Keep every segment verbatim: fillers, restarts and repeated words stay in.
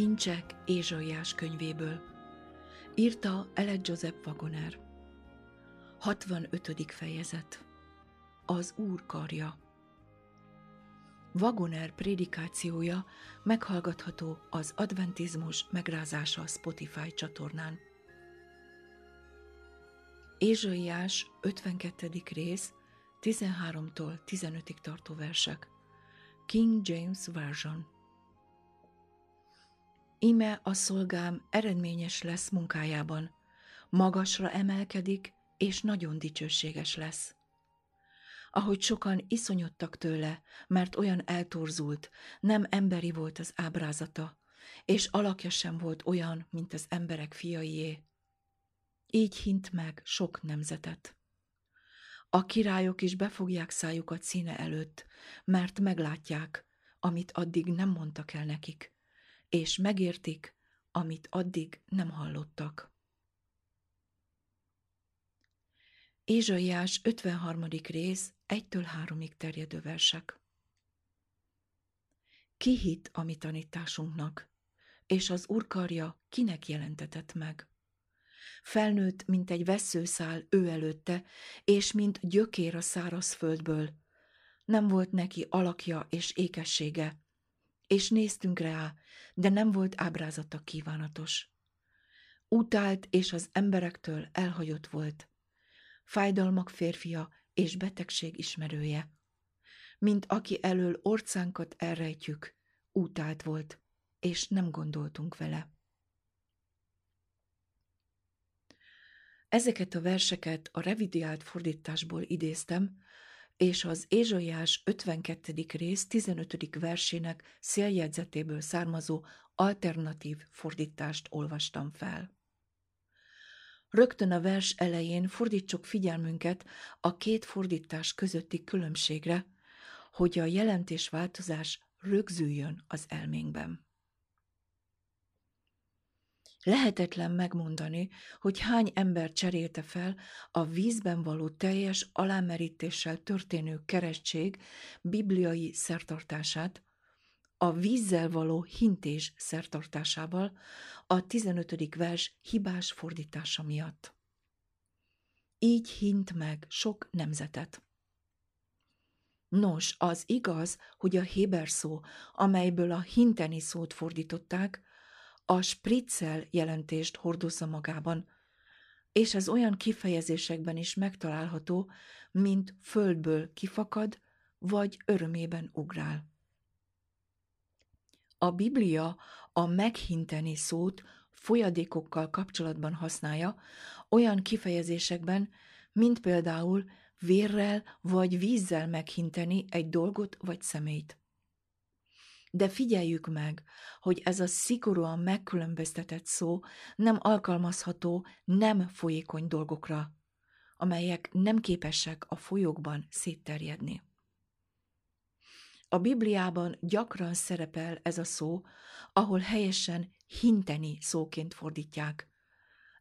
Kincsek Ézsaiás könyvéből. Írta E J. Wagoner. hatvanötödik fejezet. Az Úr karja. Wagoner prédikációja meghallgatható az Adventizmus megrázása Spotify csatornán. Ézsaiás ötvenkettedik rész tizenháromtól tizenötig tartó versek. King James Version. Íme a szolgám eredményes lesz munkájában, magasra emelkedik, és nagyon dicsőséges lesz. Ahogy sokan iszonyodtak tőle, mert olyan eltorzult, nem emberi volt az ábrázata, és alakja sem volt olyan, mint az emberek fiaié. Így hint meg sok nemzetet. A királyok is befogják szájukat színe előtt, mert meglátják, amit addig nem mondtak el nekik, és megértik, amit addig nem hallottak. Ézsaiás ötvenharmadik rész egytől háromig terjedő versek. Ki hitt a mi tanításunknak, és az Úr karja kinek jelentetett meg? Felnőtt, mint egy vesszőszál ő előtte, és mint gyökér a száraz földből. Nem volt neki alakja és ékessége, és néztünk rá, de nem volt ábrázata kívánatos. Utált és az emberektől elhagyott volt. Fájdalmak férfia és betegség ismerője. Mint aki elől orcánkat elrejtjük, utált volt, és nem gondoltunk vele. Ezeket a verseket a revidiált fordításból idéztem, és az Ézsaiás ötvenkettedik rész tizenötödik versének széljegyzetéből származó alternatív fordítást olvastam fel. Rögtön a vers elején fordítsuk figyelmünket a két fordítás közötti különbségre, hogy a jelentésváltozás rögzüljön az elménkben. Lehetetlen megmondani, hogy hány ember cserélte fel a vízben való teljes alámerítéssel történő keresztség bibliai szertartását a vízzel való hintés szertartásával a tizenötödik vers hibás fordítása miatt. Így hint meg sok nemzetet. Nos, az igaz, hogy a héber szó, amelyből a hinteni szót fordították, a spriccel jelentést hordozza magában, és ez olyan kifejezésekben is megtalálható, mint földből kifakad, vagy örömében ugrál. A Biblia a meghinteni szót folyadékokkal kapcsolatban használja olyan kifejezésekben, mint például vérrel vagy vízzel meghinteni egy dolgot vagy személyt. De figyeljük meg, hogy ez a szigorúan megkülönböztetett szó nem alkalmazható nem folyékony dolgokra, amelyek nem képesek a folyókban szétterjedni. A Bibliában gyakran szerepel ez a szó, ahol helyesen hinteni szóként fordítják.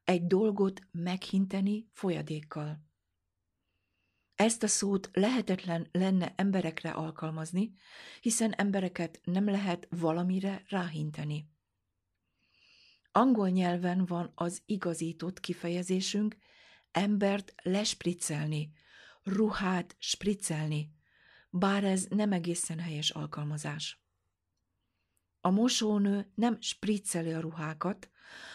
Egy dolgot meghinteni folyadékkal. Ezt a szót lehetetlen lenne emberekre alkalmazni, hiszen embereket nem lehet valamire ráhinteni. Angol nyelven van az igazított kifejezésünk, embert lespriccelni, ruhát spriccelni, bár ez nem egészen helyes alkalmazás. A mosónő nem spricceli a ruhákat,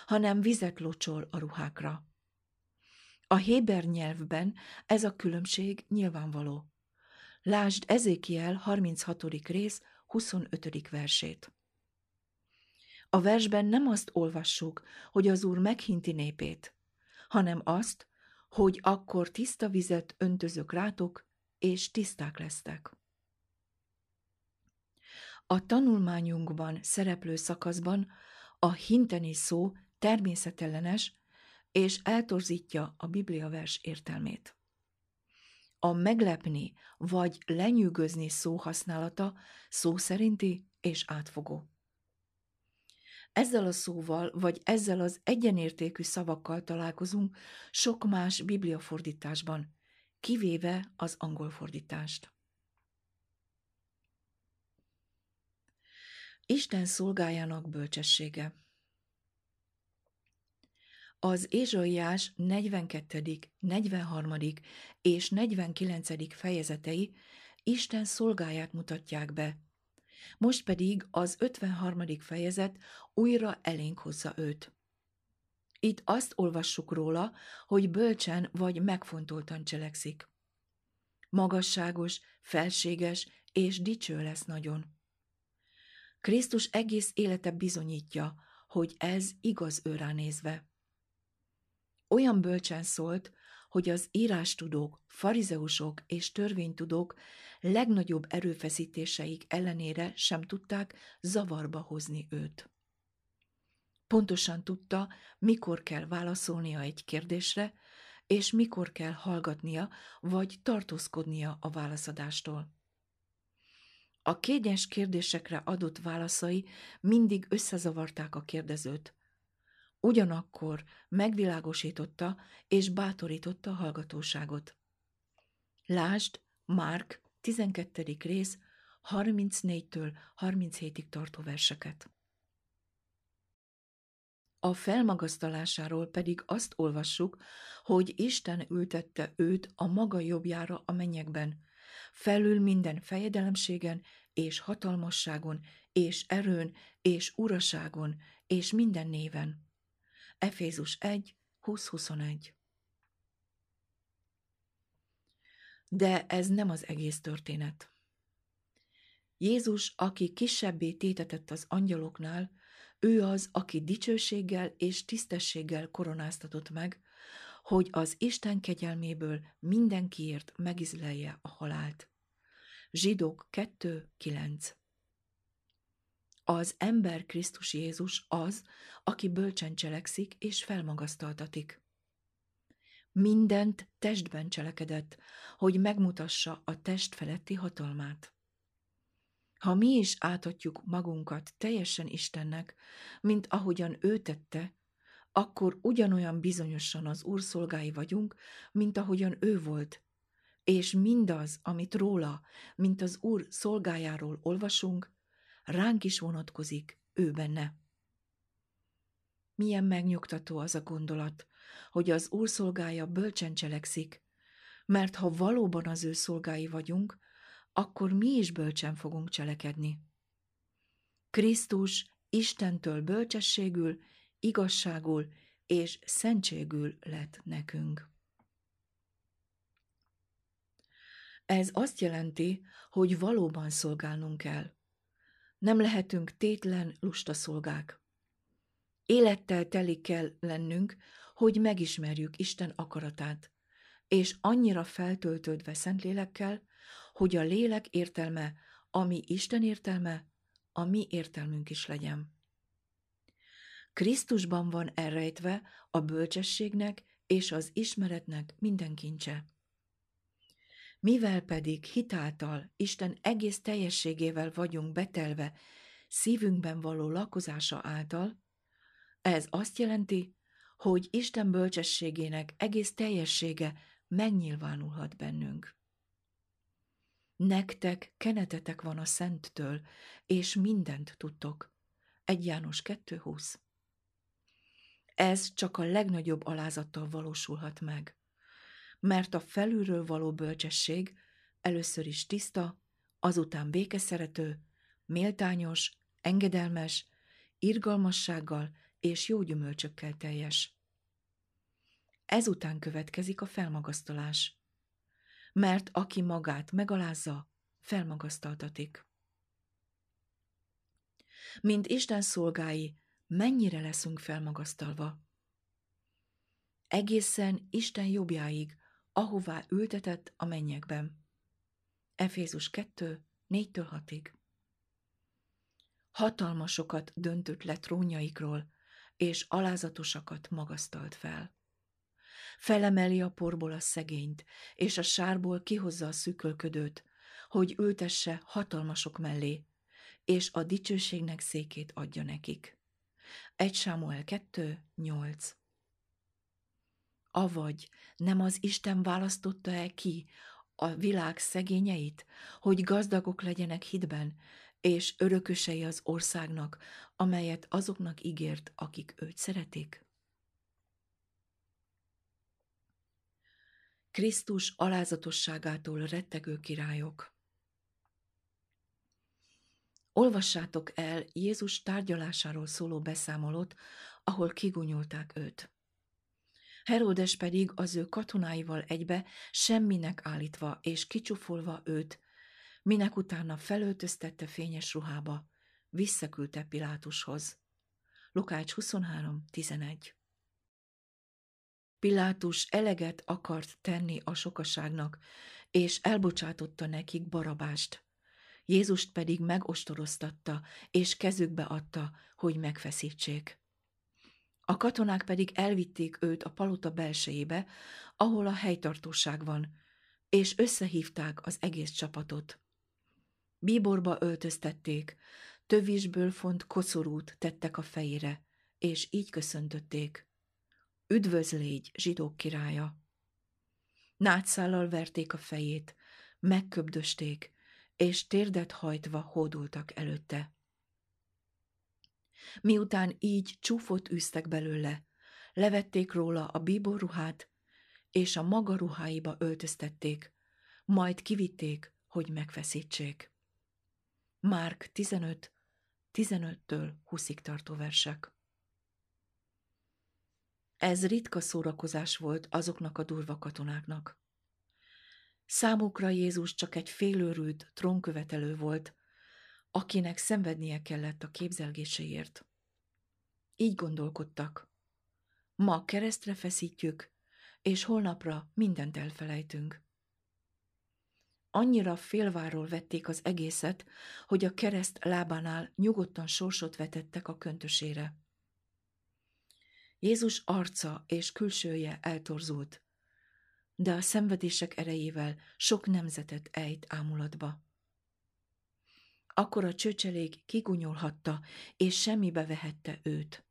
hanem vizet locsol a ruhákra. A héber nyelvben ez a különbség nyilvánvaló. Lásd Ezékiel harminchatodik rész huszonötödik versét. A versben nem azt olvassuk, hogy az Úr meghinti népét, hanem azt, hogy akkor tiszta vizet öntözök rátok, és tiszták lesztek. A tanulmányunkban szereplő szakaszban a hinteni szó természetellenes, és eltorzítja a bibliavers értelmét. A meglepni vagy lenyűgözni szó használata szó szerinti és átfogó. Ezzel a szóval vagy ezzel az egyenértékű szavakkal találkozunk sok más bibliafordításban, kivéve az angol fordítást. Isten szolgájának bölcsessége. Az Ézsaiás negyvenkettedik, negyvenharmadik és negyvenkilencedik fejezetei Isten szolgáját mutatják be. Most pedig az ötvenharmadik fejezet újra elénk hozza őt. Itt azt olvassuk róla, hogy bölcsen vagy megfontoltan cselekszik. Magasságos, felséges és dicső lesz nagyon. Krisztus egész élete bizonyítja, hogy ez igaz őrá nézve. Olyan bölcsen szólt, hogy az írástudók, farizeusok és törvénytudók legnagyobb erőfeszítéseik ellenére sem tudták zavarba hozni őt. Pontosan tudta, mikor kell válaszolnia egy kérdésre, és mikor kell hallgatnia vagy tartózkodnia a válaszadástól. A kényes kérdésekre adott válaszai mindig összezavarták a kérdezőt. Ugyanakkor megvilágosította és bátorította a hallgatóságot. Lásd, Márk tizenkettedik rész harmincnégytől harminchétig tartó verseket. A felmagasztalásáról pedig azt olvassuk, hogy Isten ültette őt a maga jobbjára a mennyekben, felül minden fejedelemségen és hatalmasságon és erőn és uraságon és minden néven. Efézus egy, húsz-huszonegy. De ez nem az egész történet. Jézus, aki kisebbé tétetett az angyaloknál, ő az, aki dicsőséggel és tisztességgel koronáztatott meg, hogy az Isten kegyelméből mindenkiért megizlelje a halált. Zsidók kettő kilenc. Az ember Krisztus Jézus az, aki bölcsen cselekszik és felmagasztaltatik. Mindent testben cselekedett, hogy megmutassa a test feletti hatalmát. Ha mi is átadjuk magunkat teljesen Istennek, mint ahogyan ő tette, akkor ugyanolyan bizonyosan az Úr szolgái vagyunk, mint ahogyan ő volt, és mindaz, amit róla, mint az Úr szolgájáról olvasunk, ránk is vonatkozik ő benne. Milyen megnyugtató az a gondolat, hogy az Úr szolgája bölcsen cselekszik, mert ha valóban az ő szolgái vagyunk, akkor mi is bölcsen fogunk cselekedni. Krisztus Istentől bölcsességül, igazságul és szentségül lett nekünk. Ez azt jelenti, hogy valóban szolgálnunk kell. Nem lehetünk tétlen, lusta szolgák. Élettel teli kell lennünk, hogy megismerjük Isten akaratát, és annyira feltöltődve Szentlélekkel, hogy a lélek értelme, ami Isten értelme, a mi értelmünk is legyen. Krisztusban van elrejtve a bölcsességnek és az ismeretnek minden kincse. Mivel pedig hitáltal, Isten egész teljességével vagyunk betelve, szívünkben való lakozása által, ez azt jelenti, hogy Isten bölcsességének egész teljessége megnyilvánulhat bennünk. Nektek kenetetek van a Szenttől, és mindent tudtok. Egy János kettő húsz. Ez csak a legnagyobb alázattal valósulhat meg, mert a felülről való bölcsesség először is tiszta, azután békeszerető, méltányos, engedelmes, irgalmassággal és jó gyümölcsökkel teljes. Ezután következik a felmagasztalás, mert aki magát megalázza, felmagasztaltatik. Mint Isten szolgái, mennyire leszünk felmagasztalva? Egészen Isten jobbjáig, ahová ültetett a mennyekben. Efézus kettő, négytől hatig. Hatalmasokat döntött le trónjaikról, és alázatosakat magasztalt fel. Felemeli a porból a szegényt, és a sárból kihozza a szűkölködőt, hogy ültesse hatalmasok mellé, és a dicsőségnek székét adja nekik. Egy Sámuel kettő nyolc. Avagy nem az Isten választotta-e ki a világ szegényeit, hogy gazdagok legyenek hitben, és örökösei az országnak, amelyet azoknak ígért, akik őt szeretik. Krisztus alázatosságától rettegő királyok. Olvassátok el Jézus tárgyalásáról szóló beszámolót, ahol kigúnyolták őt. Heródes pedig az ő katonáival egybe semminek állítva és kicsúfolva őt, minek utána felöltöztette fényes ruhába, visszaküldte Pilátushoz. Lukács huszonhárom tizenegy. Pilátus eleget akart tenni a sokaságnak, és elbocsátotta nekik Barabást. Jézust pedig megostoroztatta, és kezükbe adta, hogy megfeszítsék. A katonák pedig elvitték őt a palota belsejébe, ahol a helytartóság van, és összehívták az egész csapatot. Bíborba öltöztették, tövisből font koszorút tettek a fejére, és így köszöntötték: Üdvözz légy, zsidók királya! Nátszállal verték a fejét, megköbdösték, és térdet hajtva hódoltak előtte. Miután így csúfot űztek belőle, levették róla a bíborruhát, és a maga ruháiba öltöztették, majd kivitték, hogy megfeszítsék. Márk tizenöt tizenöttől húszig tartó versek. Ez ritka szórakozás volt azoknak a durva katonáknak. Számukra Jézus csak egy félőrült trónkövetelő volt, akinek szenvednie kellett a képzelgéséért. Így gondolkodtak: ma keresztre feszítjük, és holnapra mindent elfelejtünk. Annyira félváról vették az egészet, hogy a kereszt lábánál nyugodtan sorsot vetettek a köntösére. Jézus arca és külsője eltorzult, de a szenvedések erejével sok nemzetet ejt ámulatba. Akkor a csőcselék kigúnyolhatta, és semmibe vehette őt.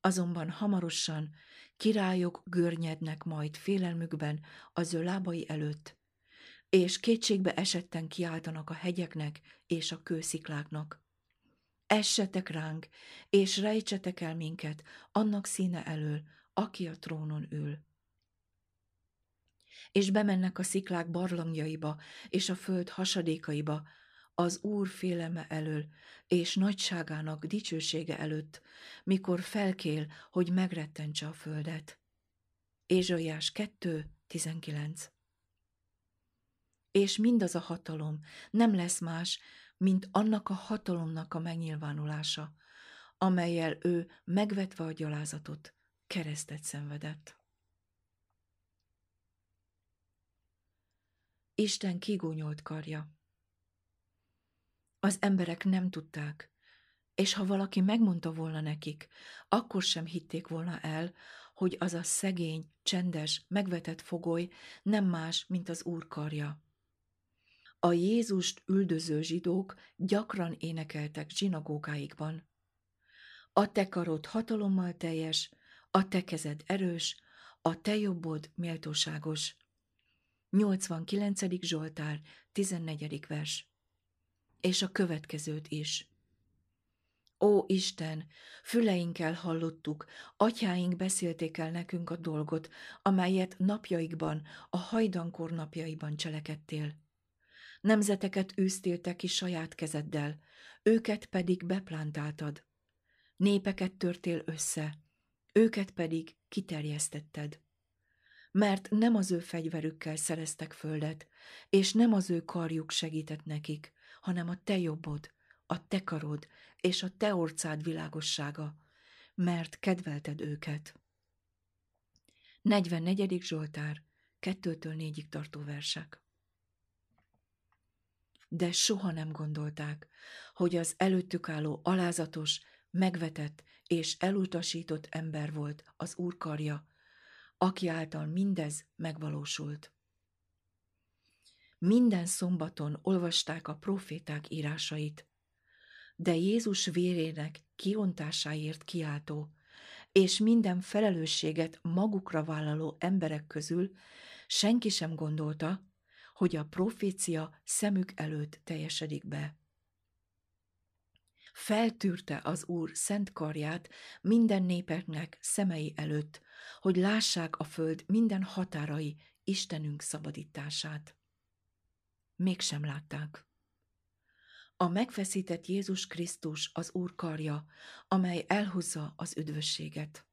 Azonban hamarosan királyok görnyednek majd félelmükben az ő lábai előtt, és kétségbe esetten kiáltanak a hegyeknek és a kőszikláknak: Essetek ránk, és rejtsetek el minket annak színe elől, aki a trónon ül. És bemennek a sziklák barlangjaiba és a föld hasadékaiba, az Úr félelme elől és nagyságának dicsősége előtt, mikor felkél, hogy megrettentse a földet. Ézsaiás kettő tizenkilenc. És mindaz a hatalom nem lesz más, mint annak a hatalomnak a megnyilvánulása, amellyel ő megvetve a gyalázatot, keresztet szenvedett. Isten kigúnyolt karja. Az emberek nem tudták, és ha valaki megmondta volna nekik, akkor sem hitték volna el, hogy az a szegény, csendes, megvetett fogoly nem más, mint az Úr karja. A Jézust üldöző zsidók gyakran énekeltek zsinagógáikban: A te karod hatalommal teljes, a te kezed erős, a te jobbod méltóságos. nyolcvankilencedik Zsoltár, tizennegyedik vers. És a következőt is: Ó Isten, füleinkkel hallottuk, atyáink beszélték el nekünk a dolgot, amelyet napjaikban, a hajdankor napjaiban cselekedtél. Nemzeteket űztél te ki saját kezeddel, őket pedig beplántáltad. Népeket törtél össze, őket pedig kiterjesztetted. Mert nem az ő fegyverükkel szereztek földet, és nem az ő karjuk segített nekik, hanem a te jobbod, a te karod és a te orcád világossága, mert kedvelted őket. negyvennegyedik Zsoltár, kettőtől négyig tartó versek. De soha nem gondolták, hogy az előttük álló alázatos, megvetett és elutasított ember volt az Úr karja, aki által mindez megvalósult. Minden szombaton olvasták a proféták írásait, de Jézus vérének kiontásáért kiáltó és minden felelősséget magukra vállaló emberek közül senki sem gondolta, hogy a profécia szemük előtt teljesedik be. feltűrte az Úr szent karját minden népeknek szemei előtt, hogy lássák a föld minden határai Istenünk szabadítását. Mégsem látták. A megfeszített Jézus Krisztus az Úr karja, amely elhozza az üdvösséget.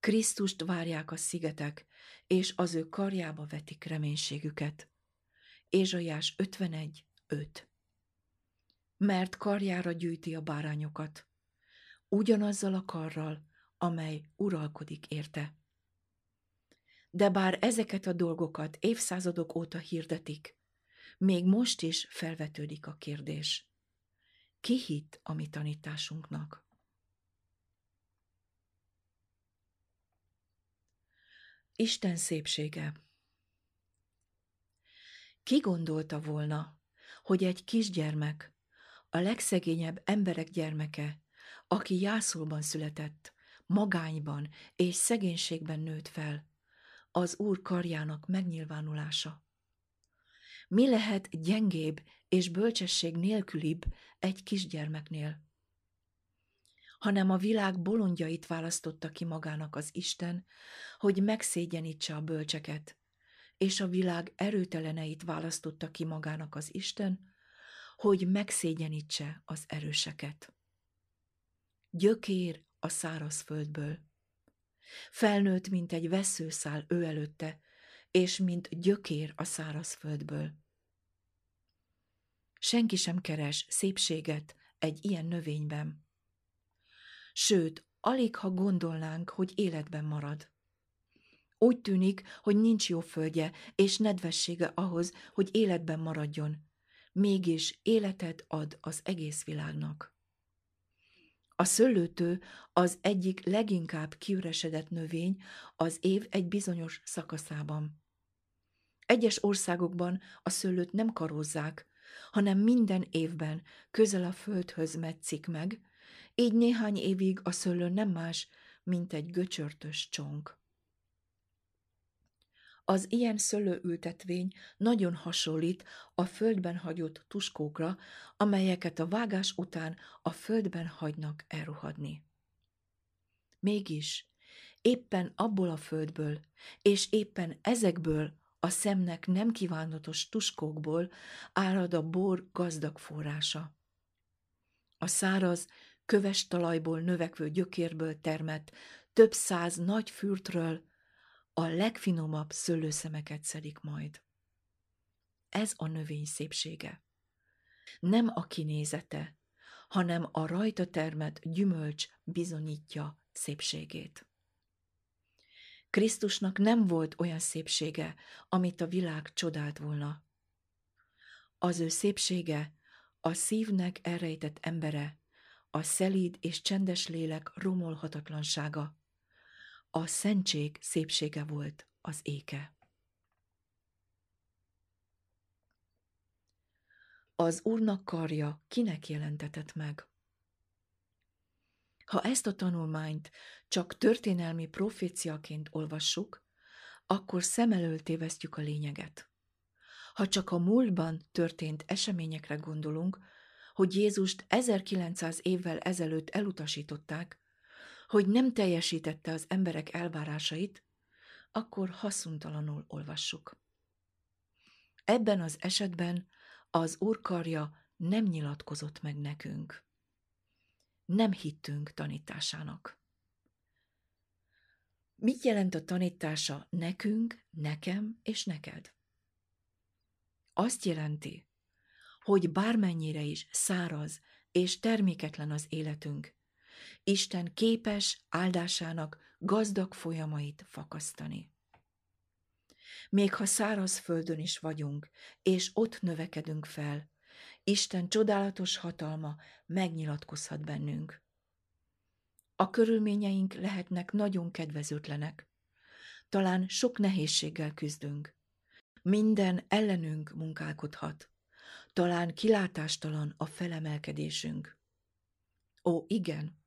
Krisztust várják a szigetek, és az ő karjába vetik reménységüket. Ézsaiás ötvenegy öt. Mert karjára gyűjti a bárányokat, ugyanazzal a karral, amely uralkodik érte. De bár ezeket a dolgokat évszázadok óta hirdetik, még most is felvetődik a kérdés. Ki hitt a mi tanításunknak? Isten szépsége. Ki gondolta volna, hogy egy kisgyermek, a legszegényebb emberek gyermeke, aki jászolban született, magányban és szegénységben nőtt fel, az Úr karjának megnyilvánulása? Mi lehet gyengébb és bölcsesség nélkülibb egy kisgyermeknél? Hanem a világ bolondjait választotta ki magának az Isten, hogy megszégyenítse a bölcseket, és a világ erőteleneit választotta ki magának az Isten, hogy megszégyenítse az erőseket. Gyökér a száraz földből. Felnőtt, mint egy vesszőszál ő előtte, és mint gyökér a száraz földből. Senki sem keres szépséget egy ilyen növényben. Sőt, alig ha gondolnánk, hogy életben marad. Úgy tűnik, hogy nincs jó földje és nedvessége ahhoz, hogy életben maradjon. Mégis életet ad az egész világnak. A szőlőtő az egyik leginkább kiüresedett növény az év egy bizonyos szakaszában. Egyes országokban a szőlőt nem karozzák, hanem minden évben közel a földhöz metszik meg, így néhány évig a szőlő nem más, mint egy göcsörtös csonk. Az ilyen szőlőültetvény nagyon hasonlít a földben hagyott tuskókra, amelyeket a vágás után a földben hagynak elrohadni. Mégis, éppen abból a földből, és éppen ezekből a szemnek nem kívánatos tuskókból árad a bor gazdag forrása. A száraz, köves talajból növekvő gyökérből termett több száz nagy fürtről a legfinomabb szőlőszemeket szedik majd. Ez a növény szépsége. Nem a kinézete, hanem a rajta termett gyümölcs bizonyítja szépségét. Krisztusnak nem volt olyan szépsége, amit a világ csodált volna. Az ő szépsége a szívnek elrejtett embere, a szelíd és csendes lélek romolhatatlansága. A szentség szépsége volt az éke. Az Úrnak karja kinek jelentetett meg? Ha ezt a tanulmányt csak történelmi proféciaként olvassuk, akkor szem elől tévesztjük a lényeget. Ha csak a múltban történt eseményekre gondolunk, hogy Jézust ezerkilencszáz évvel ezelőtt elutasították, hogy nem teljesítette az emberek elvárásait, akkor haszontalanul olvassuk. Ebben az esetben az Úr karja nem nyilatkozott meg nekünk. Nem hittünk tanításának. Mit jelent a tanítása nekünk, nekem és neked? Azt jelenti, hogy bármennyire is száraz és terméketlen az életünk, Isten képes áldásának gazdag folyamait fakasztani. Még ha száraz földön is vagyunk, és ott növekedünk fel, Isten csodálatos hatalma megnyilatkozhat bennünk. A körülményeink lehetnek nagyon kedvezőtlenek. Talán sok nehézséggel küzdünk. Minden ellenünk munkálkodhat. Talán kilátástalan a felemelkedésünk. Ó, igen!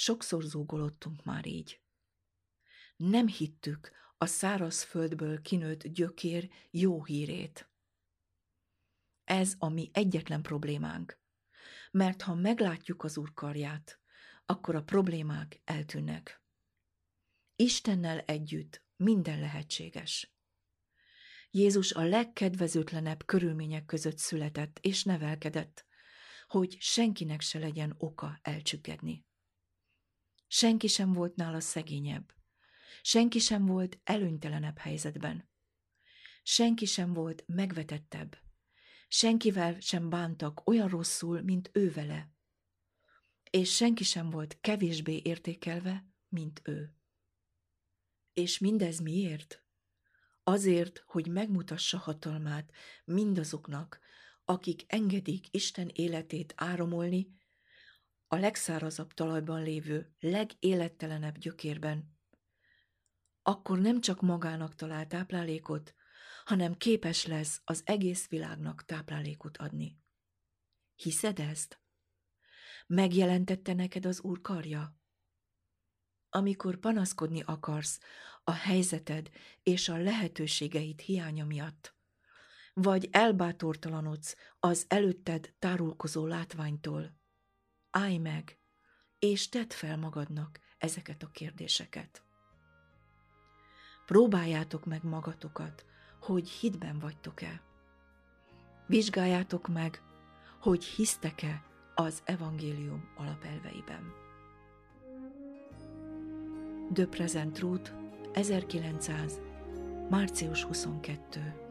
Sokszor zúgolottunk már így. Nem hittük a száraz földből kinőtt gyökér jó hírét. Ez a mi egyetlen problémánk. mert ha meglátjuk az Úr karját, akkor a problémák eltűnnek. Istennel együtt minden lehetséges. Jézus a legkedvezőtlenebb körülmények között született és nevelkedett, hogy senkinek se legyen oka elcsüggedni. Senki sem volt nála szegényebb, senki sem volt előnytelenebb helyzetben, senki sem volt megvetettebb, senkivel sem bántak olyan rosszul, mint ő vele, és senki sem volt kevésbé értékelve, mint ő. És mindez miért? Azért, hogy megmutassa hatalmát mindazoknak, akik engedik Isten életét áramolni a legszárazabb talajban lévő, legélettelenebb gyökérben. Akkor nem csak magának talál táplálékot, hanem képes lesz az egész világnak táplálékot adni. Hiszed ezt? Megjelentette neked az Úr karja? Amikor panaszkodni akarsz a helyzeted és a lehetőségeid hiánya miatt, vagy elbátortalanodsz az előtted tárulkozó látványtól, állj meg, és tedd fel magadnak ezeket a kérdéseket. Próbáljátok meg magatokat, hogy hitben vagytok-e. Vizsgáljátok meg, hogy hisztek-e az evangélium alapelveiben. The Present Truth ezerkilencszáz március huszonkettő